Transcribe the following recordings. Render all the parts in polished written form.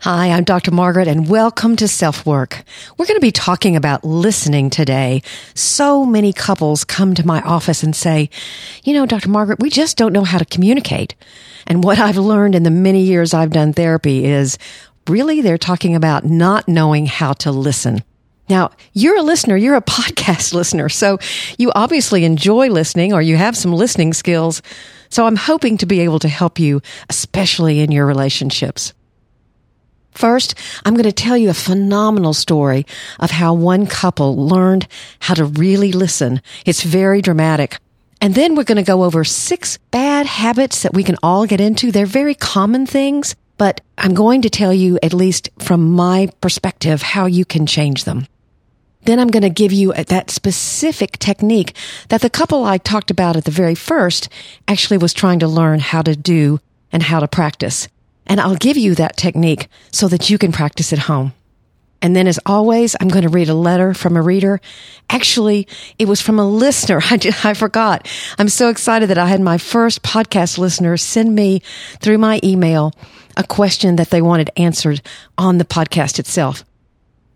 Hi, I'm Dr. Margaret, and welcome to SelfWork. We're going to be talking about listening today. So many couples come to my office and say, you know, Dr. Margaret, we just don't know how to communicate. And what I've learned in the many years I've done therapy is really they're talking about not knowing how to listen. Now, you're a listener, you're a podcast listener, so you obviously enjoy listening or you have some listening skills. So I'm hoping to be able to help you, especially in your relationships. First, I'm going to tell you a phenomenal story of how one couple learned how to really listen. It's very dramatic. And then we're going to go over 6 bad habits that we can all get into. They're very common things, but I'm going to tell you, at least from my perspective, how you can change them. Then I'm going to give you that specific technique that the couple I talked about at the very first actually was trying to learn how to do and how to practice. And I'll give you that technique so that you can practice at home. And then, as always, I'm going to read a letter from a reader. Actually, it was from a listener. I forgot. I'm so excited that I had my first podcast listener send me through my email a question that they wanted answered on the podcast itself.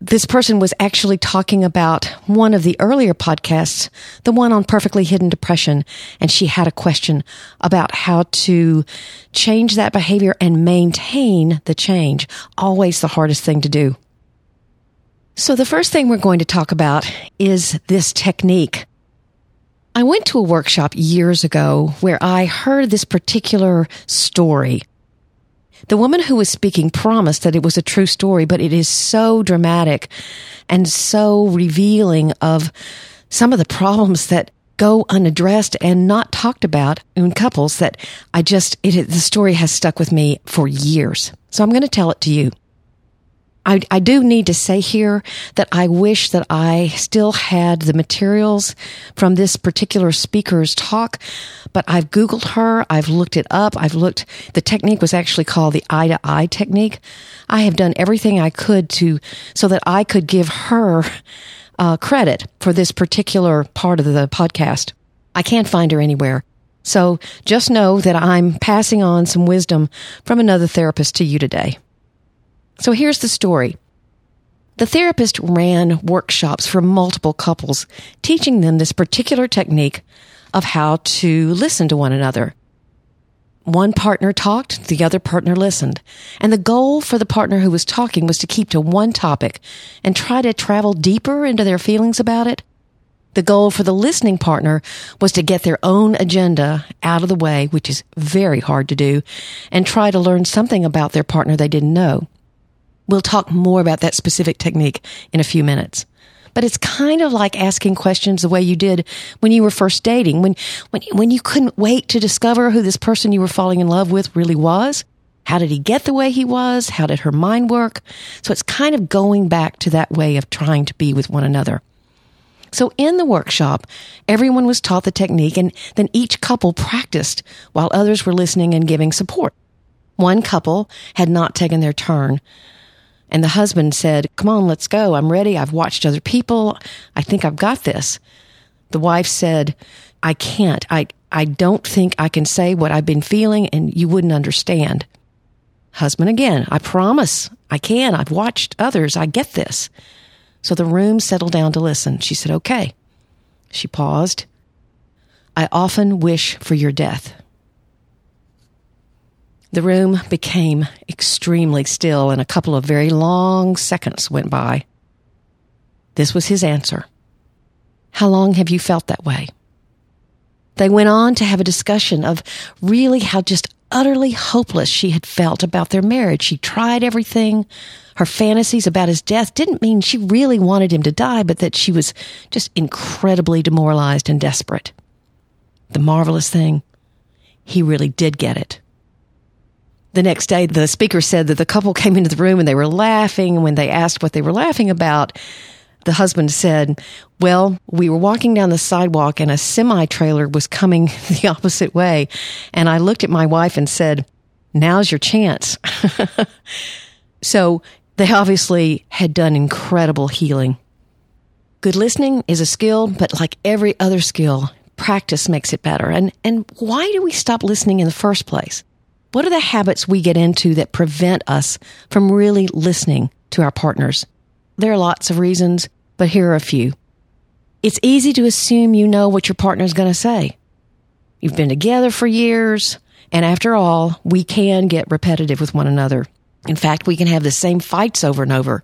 This person was actually talking about one of the earlier podcasts, the one on Perfectly Hidden Depression, and she had a question about how to change that behavior and maintain the change. Always the hardest thing to do. So the first thing we're going to talk about is this technique. I went to a workshop years ago where I heard this particular story. The woman who was speaking promised that it was a true story, but it is so dramatic and so revealing of some of the problems that go unaddressed and not talked about in couples that the story has stuck with me for years. So I'm going to tell it to you. I do need to say here that I wish that I still had the materials from this particular speaker's talk, but I've Googled her, I've looked it up, the technique was actually called the eye-to-eye technique. I have done everything I could so that I could give her credit for this particular part of the podcast. I can't find her anywhere. So just know that I'm passing on some wisdom from another therapist to you today. So here's the story. The therapist ran workshops for multiple couples, teaching them this particular technique of how to listen to one another. One partner talked, the other partner listened. And the goal for the partner who was talking was to keep to one topic and try to travel deeper into their feelings about it. The goal for the listening partner was to get their own agenda out of the way, which is very hard to do, and try to learn something about their partner they didn't know. We'll talk more about that specific technique in a few minutes. But it's kind of like asking questions the way you did when you were first dating, when you couldn't wait to discover who this person you were falling in love with really was. How did he get the way he was? How did her mind work? So it's kind of going back to that way of trying to be with one another. So in the workshop, everyone was taught the technique, and then each couple practiced while others were listening and giving support. One couple had not taken their turn. And the husband said, "Come on, let's go. I'm ready. I've watched other people. I think I've got this." The wife said, "I can't. I don't think I can say what I've been feeling, and you wouldn't understand." Husband again, "I promise. I can. I've watched others. I get this." So the room settled down to listen. She said, "Okay." She paused. "I often wish for your death." The room became extremely still, and a couple of very long seconds went by. This was his answer. "How long have you felt that way?" They went on to have a discussion of really how just utterly hopeless she had felt about their marriage. She tried everything. Her fantasies about his death didn't mean she really wanted him to die, but that she was just incredibly demoralized and desperate. The marvelous thing, he really did get it. The next day, the speaker said that the couple came into the room and they were laughing. And when they asked what they were laughing about, the husband said, well, we were walking down the sidewalk and a semi-trailer was coming the opposite way. And I looked at my wife and said, now's your chance. So they obviously had done incredible healing. Good listening is a skill, but like every other skill, practice makes it better. And why do we stop listening in the first place? What are the habits we get into that prevent us from really listening to our partners? There are lots of reasons, but here are a few. It's easy to assume you know what your partner's going to say. You've been together for years, and after all, we can get repetitive with one another. In fact, we can have the same fights over and over.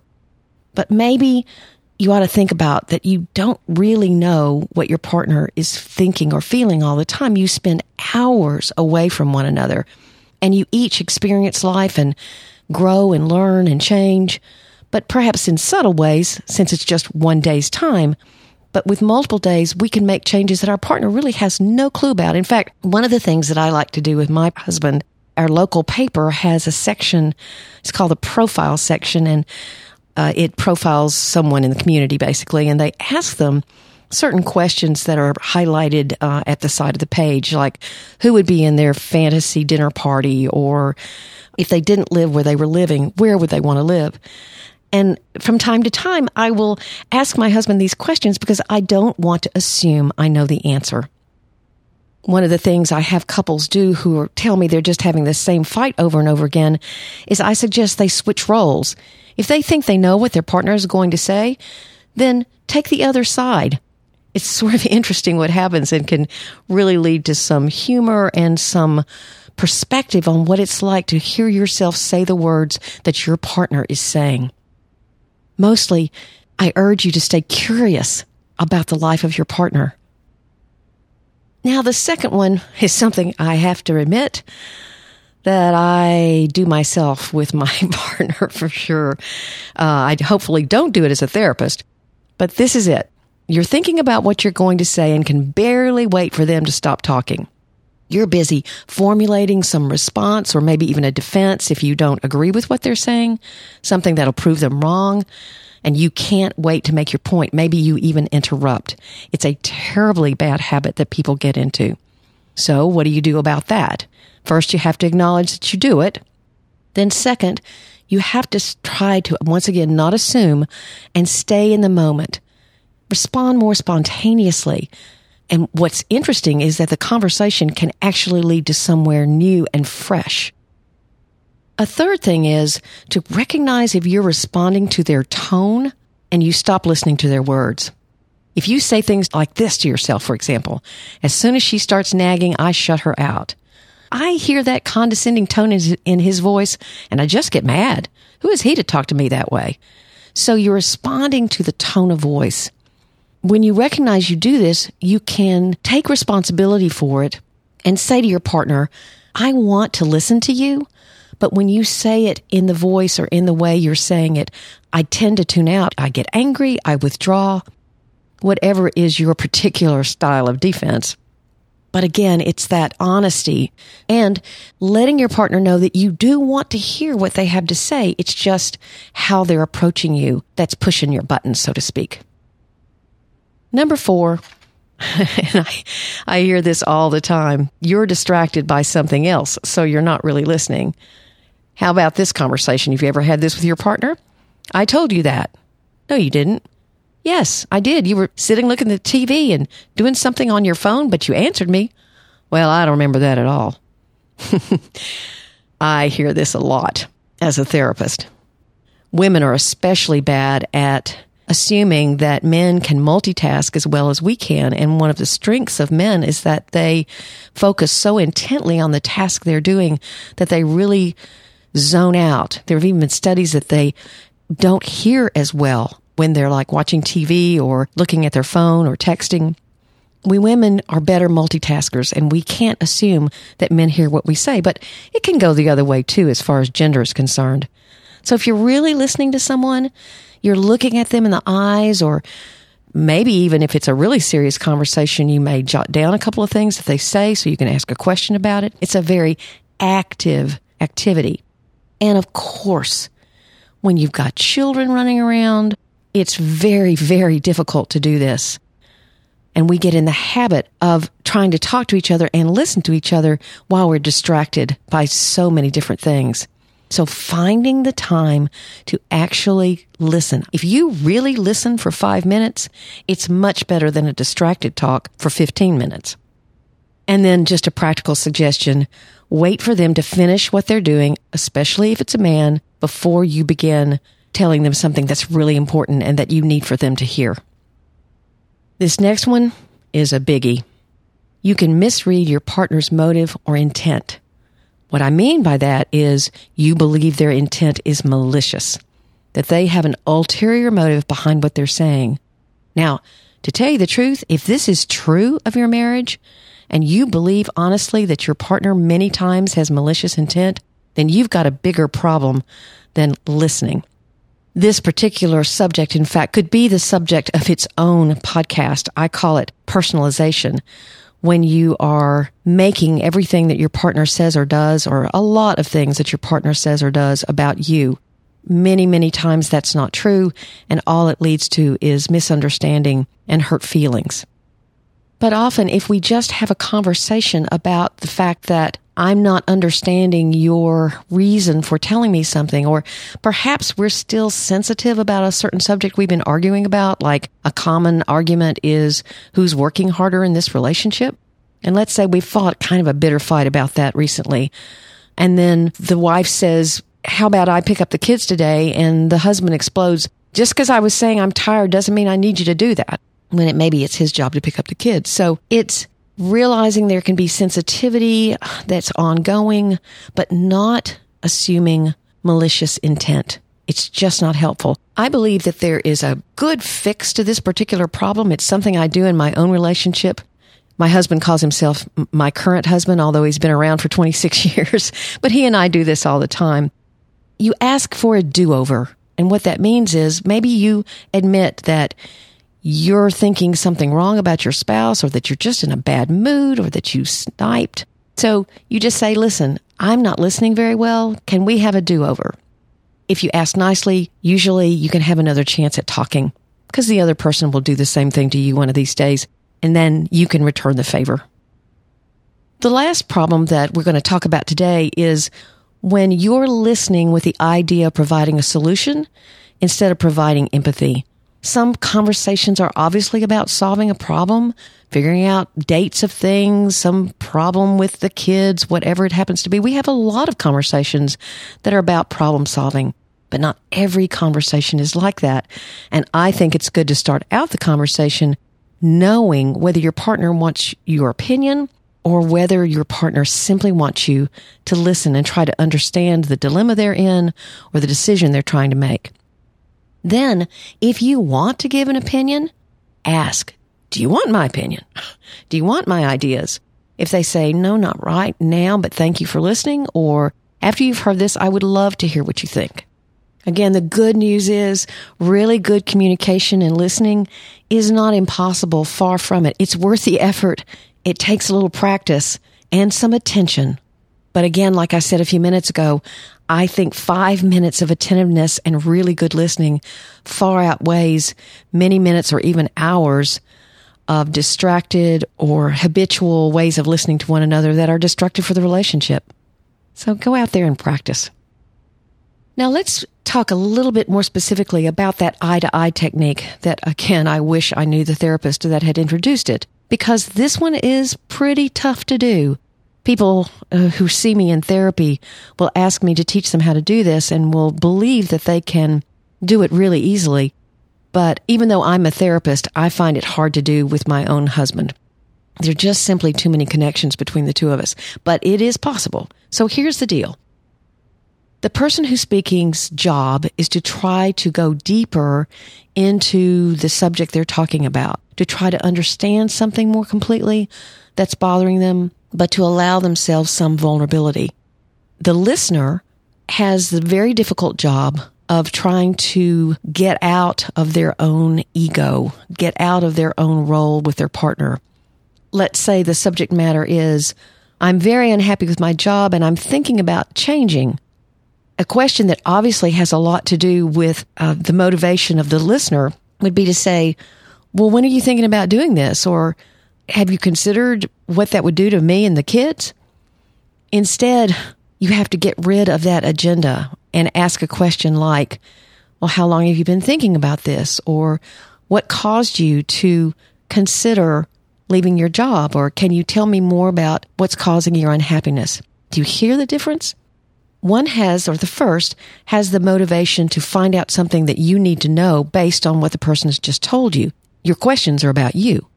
But maybe you ought to think about that you don't really know what your partner is thinking or feeling all the time. You spend hours away from one another. And you each experience life and grow and learn and change, but perhaps in subtle ways, since it's just one day's time. But with multiple days, we can make changes that our partner really has no clue about. In fact, one of the things that I like to do with my husband, our local paper has a section, it's called the profile section, and it profiles someone in the community, basically, and they ask them certain questions that are highlighted at the side of the page, like who would be in their fantasy dinner party, or if they didn't live where they were living, where would they want to live? And from time to time, I will ask my husband these questions because I don't want to assume I know the answer. One of the things I have couples do who tell me they're just having the same fight over and over again is I suggest they switch roles. If they think they know what their partner is going to say, then take the other side. It's sort of interesting what happens and can really lead to some humor and some perspective on what it's like to hear yourself say the words that your partner is saying. Mostly, I urge you to stay curious about the life of your partner. Now, the second one is something I have to admit that I do myself with my partner for sure. I hopefully don't do it as a therapist, but this is it. You're thinking about what you're going to say and can barely wait for them to stop talking. You're busy formulating some response or maybe even a defense if you don't agree with what they're saying, something that'll prove them wrong, and you can't wait to make your point. Maybe you even interrupt. It's a terribly bad habit that people get into. So what do you do about that? First, you have to acknowledge that you do it. Then second, you have to try to, once again, not assume and stay in the moment. Respond more spontaneously. And what's interesting is that the conversation can actually lead to somewhere new and fresh. A third thing is to recognize if you're responding to their tone and you stop listening to their words. If you say things like this to yourself, for example, as soon as she starts nagging, I shut her out. I hear that condescending tone in his voice and I just get mad. Who is he to talk to me that way? So you're responding to the tone of voice. When you recognize you do this, you can take responsibility for it and say to your partner, I want to listen to you, but when you say it in the voice or in the way you're saying it, I tend to tune out. I get angry. I withdraw. Whatever is your particular style of defense. But again, it's that honesty and letting your partner know that you do want to hear what they have to say. It's just how they're approaching you that's pushing your buttons, so to speak. Number four, and I hear this all the time, you're distracted by something else, so you're not really listening. How about this conversation? Have you ever had this with your partner? I told you that. No, you didn't. Yes, I did. You were sitting looking at the TV and doing something on your phone, but you answered me. Well, I don't remember that at all. I hear this a lot as a therapist. Women are especially bad at assuming that men can multitask as well as we can. And one of the strengths of men is that they focus so intently on the task they're doing that they really zone out. There have even been studies that they don't hear as well when they're like watching TV or looking at their phone or texting. We women are better multitaskers, and we can't assume that men hear what we say, but it can go the other way too as far as gender is concerned. So if you're really listening to someone, you're looking at them in the eyes, or maybe even if it's a really serious conversation, you may jot down a couple of things that they say so you can ask a question about it. It's a very active activity. And of course, when you've got children running around, It's very, very difficult to do this. And we get in the habit of trying to talk to each other and listen to each other while we're distracted by so many different things. So finding the time to actually listen. If you really listen for 5 minutes, it's much better than a distracted talk for 15 minutes. And then just a practical suggestion, wait for them to finish what they're doing, especially if it's a man, before you begin telling them something that's really important and that you need for them to hear. This next one is a biggie. You can misread your partner's motive or intent. What I mean by that is you believe their intent is malicious, that they have an ulterior motive behind what they're saying. Now, to tell you the truth, if this is true of your marriage and you believe honestly that your partner many times has malicious intent, then you've got a bigger problem than listening. This particular subject, in fact, could be the subject of its own podcast. I call it personalization. When you are making everything that your partner says or does, or a lot of things that your partner says or does about you, many, many times that's not true, and all it leads to is misunderstanding and hurt feelings. But often, if we just have a conversation about the fact that I'm not understanding your reason for telling me something, or perhaps we're still sensitive about a certain subject we've been arguing about, like a common argument is who's working harder in this relationship. And let's say we fought kind of a bitter fight about that recently. And then the wife says, how about I pick up the kids today? And the husband explodes, just because I was saying I'm tired doesn't mean I need you to do that, when it maybe it's his job to pick up the kids. So it's realizing there can be sensitivity that's ongoing, but not assuming malicious intent. It's just not helpful. I believe that there is a good fix to this particular problem. It's something I do in my own relationship. My husband calls himself my current husband, although he's been around for 26 years, but he and I do this all the time. You ask for a do-over. And what that means is maybe you admit that you're thinking something wrong about your spouse, or that you're just in a bad mood, or that you sniped. So you just say, listen, I'm not listening very well. Can we have a do-over? If you ask nicely, usually you can have another chance at talking, because the other person will do the same thing to you one of these days, and then you can return the favor. The last problem that we're going to talk about today is when you're listening with the idea of providing a solution instead of providing empathy. Some conversations are obviously about solving a problem, figuring out dates of things, some problem with the kids, whatever it happens to be. We have a lot of conversations that are about problem solving, but not every conversation is like that. And I think it's good to start out the conversation knowing whether your partner wants your opinion or whether your partner simply wants you to listen and try to understand the dilemma they're in or the decision they're trying to make. Then, if you want to give an opinion, ask, do you want my opinion? Do you want my ideas? If they say, no, not right now, but thank you for listening, or after you've heard this, I would love to hear what you think. Again, the good news is really good communication and listening is not impossible. Far from it. It's worth the effort. It takes a little practice and some attention. But again, like I said a few minutes ago, I think 5 minutes of attentiveness and really good listening far outweighs many minutes or even hours of distracted or habitual ways of listening to one another that are destructive for the relationship. So go out there and practice. Now let's talk a little bit more specifically about that eye-to-eye technique that, again, I wish I knew the therapist that had introduced it, because this one is pretty tough to do. People who see me in therapy will ask me to teach them how to do this and will believe that they can do it really easily. But even though I'm a therapist, I find it hard to do with my own husband. There are just simply too many connections between the two of us. But it is possible. So here's the deal. The person who's speaking's job is to try to go deeper into the subject they're talking about, to try to understand something more completely that's bothering them, but to allow themselves some vulnerability. The listener has the very difficult job of trying to get out of their own ego, get out of their own role with their partner. Let's say the subject matter is, I'm very unhappy with my job and I'm thinking about changing. A question that obviously has a lot to do with the motivation of the listener would be to say, well, when are you thinking about doing this? Or have you considered what that would do to me and the kids? Instead, you have to get rid of that agenda and ask a question like, well, how long have you been thinking about this? Or what caused you to consider leaving your job? Or can you tell me more about what's causing your unhappiness? Do you hear the difference? One has, or the first, has the motivation to find out something that you need to know based on what the person has just told you. Your questions are about you.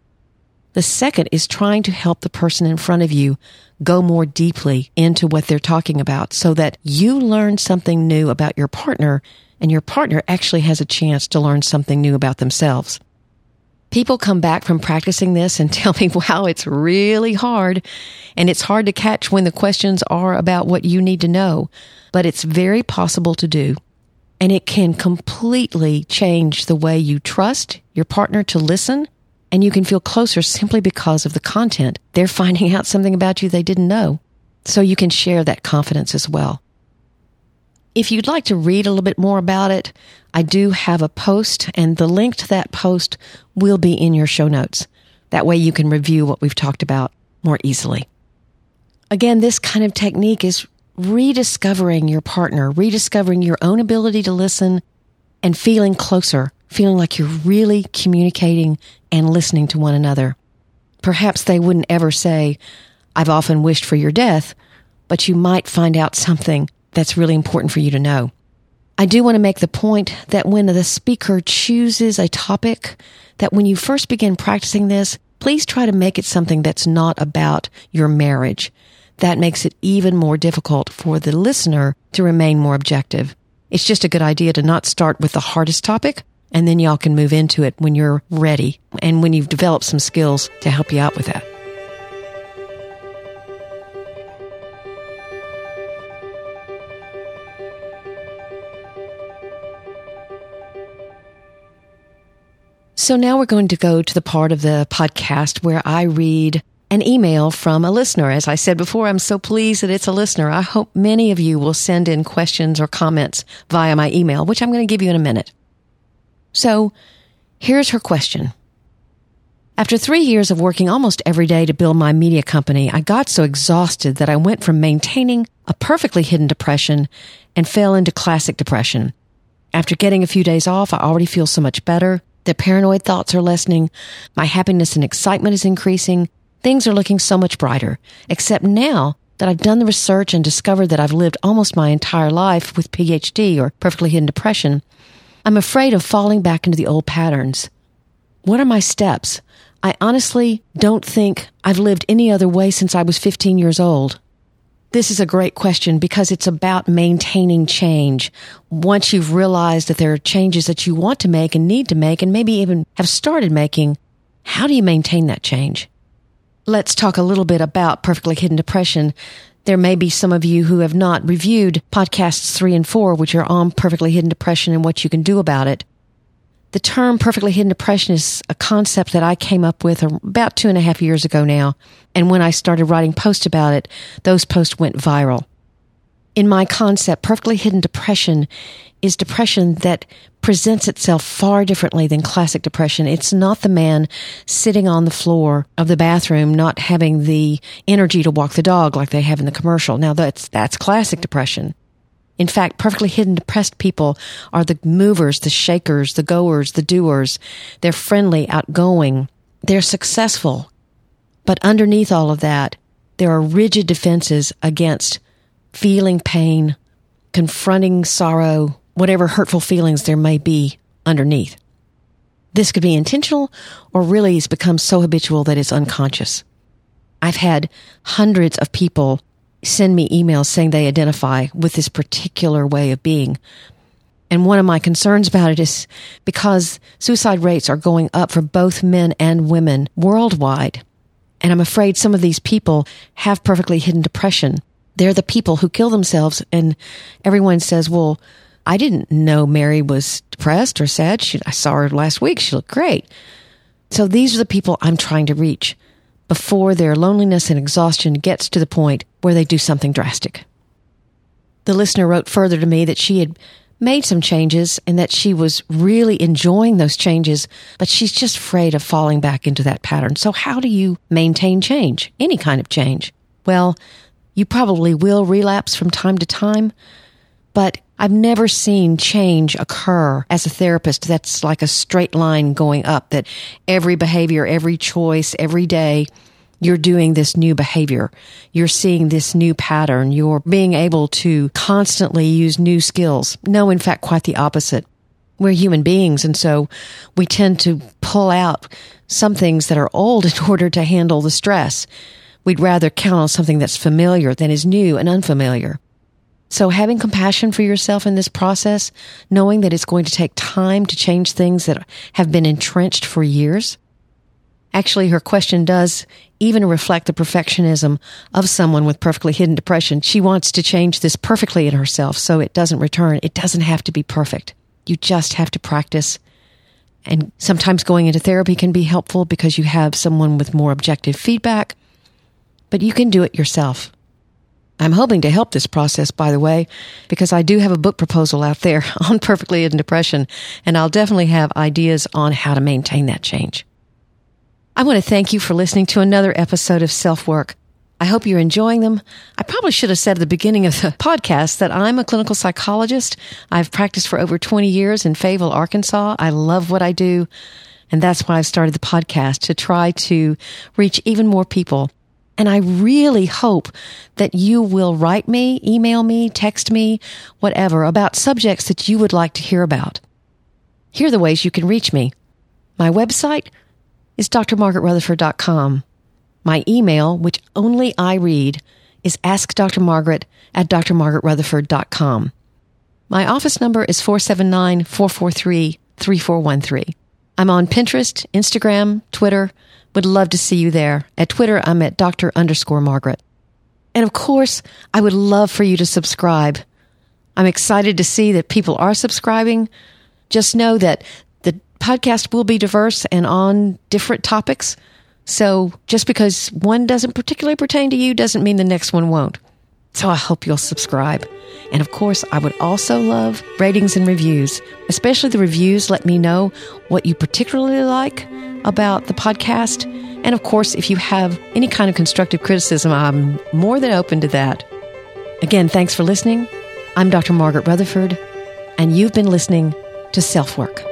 The second is trying to help the person in front of you go more deeply into what they're talking about so that you learn something new about your partner and your partner actually has a chance to learn something new about themselves. People come back from practicing this and tell me, wow, it's really hard. And it's hard to catch when the questions are about what you need to know, but it's very possible to do. And it can completely change the way you trust your partner to listen. And you can feel closer simply because of the content. They're finding out something about you they didn't know. So you can share that confidence as well. If you'd like to read a little bit more about it, I do have a post, and the link to that post will be in your show notes. That way you can review what we've talked about more easily. Again, this kind of technique is rediscovering your partner, rediscovering your own ability to listen, and feeling closer, feeling like you're really communicating and listening to one another. Perhaps they wouldn't ever say, I've often wished for your death, but you might find out something that's really important for you to know. I do want to make the point that when the speaker chooses a topic, that when you first begin practicing this, please try to make it something that's not about your marriage. That makes it even more difficult for the listener to remain more objective. It's just a good idea to not start with the hardest topic, and then y'all can move into it when you're ready and when you've developed some skills to help you out with that. So now we're going to go to the part of the podcast where I read an email from a listener. As I said before, I'm so pleased that it's a listener. I hope many of you will send in questions or comments via my email, which I'm going to give you in a minute. So here's her question. After 3 years of working almost every day to build my media company, I got so exhausted that I went from maintaining a perfectly hidden depression and fell into classic depression. After getting a few days off, I already feel so much better. The paranoid thoughts are lessening. My happiness and excitement is increasing. Things are looking so much brighter, except now that I've done the research and discovered that I've lived almost my entire life with PHD or perfectly hidden depression. I'm afraid of falling back into the old patterns. What are my steps? I honestly don't think I've lived any other way since I was 15 years old. This is a great question because it's about maintaining change. Once you've realized that there are changes that you want to make and need to make and maybe even have started making, how do you maintain that change? Let's talk a little bit about perfectly hidden depression. There may be some of you who have not reviewed podcasts 3 and 4, which are on perfectly hidden depression and what you can do about it. The term perfectly hidden depression is a concept that I came up with about 2.5 years ago now. And when I started writing posts about it, those posts went viral. In my concept, perfectly hidden depression is depression that presents itself far differently than classic depression. It's not the man sitting on the floor of the bathroom, not having the energy to walk the dog like they have in the commercial. Now that's classic depression. In fact, perfectly hidden depressed people are the movers, the shakers, the goers, the doers. They're friendly, outgoing. They're successful. But underneath all of that, there are rigid defenses against feeling pain, confronting sorrow, whatever hurtful feelings there may be underneath. This could be intentional or really has become so habitual that it's unconscious. I've had hundreds of people send me emails saying they identify with this particular way of being. And one of my concerns about it is because suicide rates are going up for both men and women worldwide. And I'm afraid some of these people have perfectly hidden depression. They're the people who kill themselves. And everyone says, well, I didn't know Mary was depressed or sad. I saw her last week. She looked great. So these are the people I'm trying to reach before their loneliness and exhaustion gets to the point where they do something drastic. The listener wrote further to me that she had made some changes and that she was really enjoying those changes, but she's just afraid of falling back into that pattern. So how do you maintain change, any kind of change? Well, you probably will relapse from time to time, but I've never seen change occur as a therapist that's like a straight line going up, that every behavior, every choice, every day, you're doing this new behavior. You're seeing this new pattern. You're being able to constantly use new skills. No, in fact, quite the opposite. We're human beings, and so we tend to pull out some things that are old in order to handle the stress. We'd rather count on something that's familiar than is new and unfamiliar. So having compassion for yourself in this process, knowing that it's going to take time to change things that have been entrenched for years. Actually, her question does even reflect the perfectionism of someone with perfectly hidden depression. She wants to change this perfectly in herself so it doesn't return. It doesn't have to be perfect. You just have to practice. And sometimes going into therapy can be helpful because you have someone with more objective feedback, but you can do it yourself. I'm hoping to help this process, by the way, because I do have a book proposal out there on perfectly hidden depression, and I'll definitely have ideas on how to maintain that change. I want to thank you for listening to another episode of Self-Work. I hope you're enjoying them. I probably should have said at the beginning of the podcast that I'm a clinical psychologist. I've practiced for over 20 years in Fayetteville, Arkansas. I love what I do, and that's why I've started the podcast, to try to reach even more people. And I really hope that you will write me, email me, text me, whatever, about subjects that you would like to hear about. Here are the ways you can reach me. My website is drmargaretrutherford.com. My email, which only I read, is askdrmargaret@drmargaretrutherford.com. My office number is 479-443-3413. I'm on Pinterest, Instagram, Twitter. Would love to see you there. At Twitter, I'm at Dr.Margaret. And of course, I would love for you to subscribe. I'm excited to see that people are subscribing. Just know that podcast will be diverse and on different topics. So just because one doesn't particularly pertain to you doesn't mean the next one won't. So I hope you'll subscribe. And of course, I would also love ratings and reviews, especially the reviews. Let me know what you particularly like about the podcast. And of course, if you have any kind of constructive criticism, I'm more than open to that. Again, thanks for listening. I'm Dr. Margaret Rutherford, and you've been listening to Self-Work.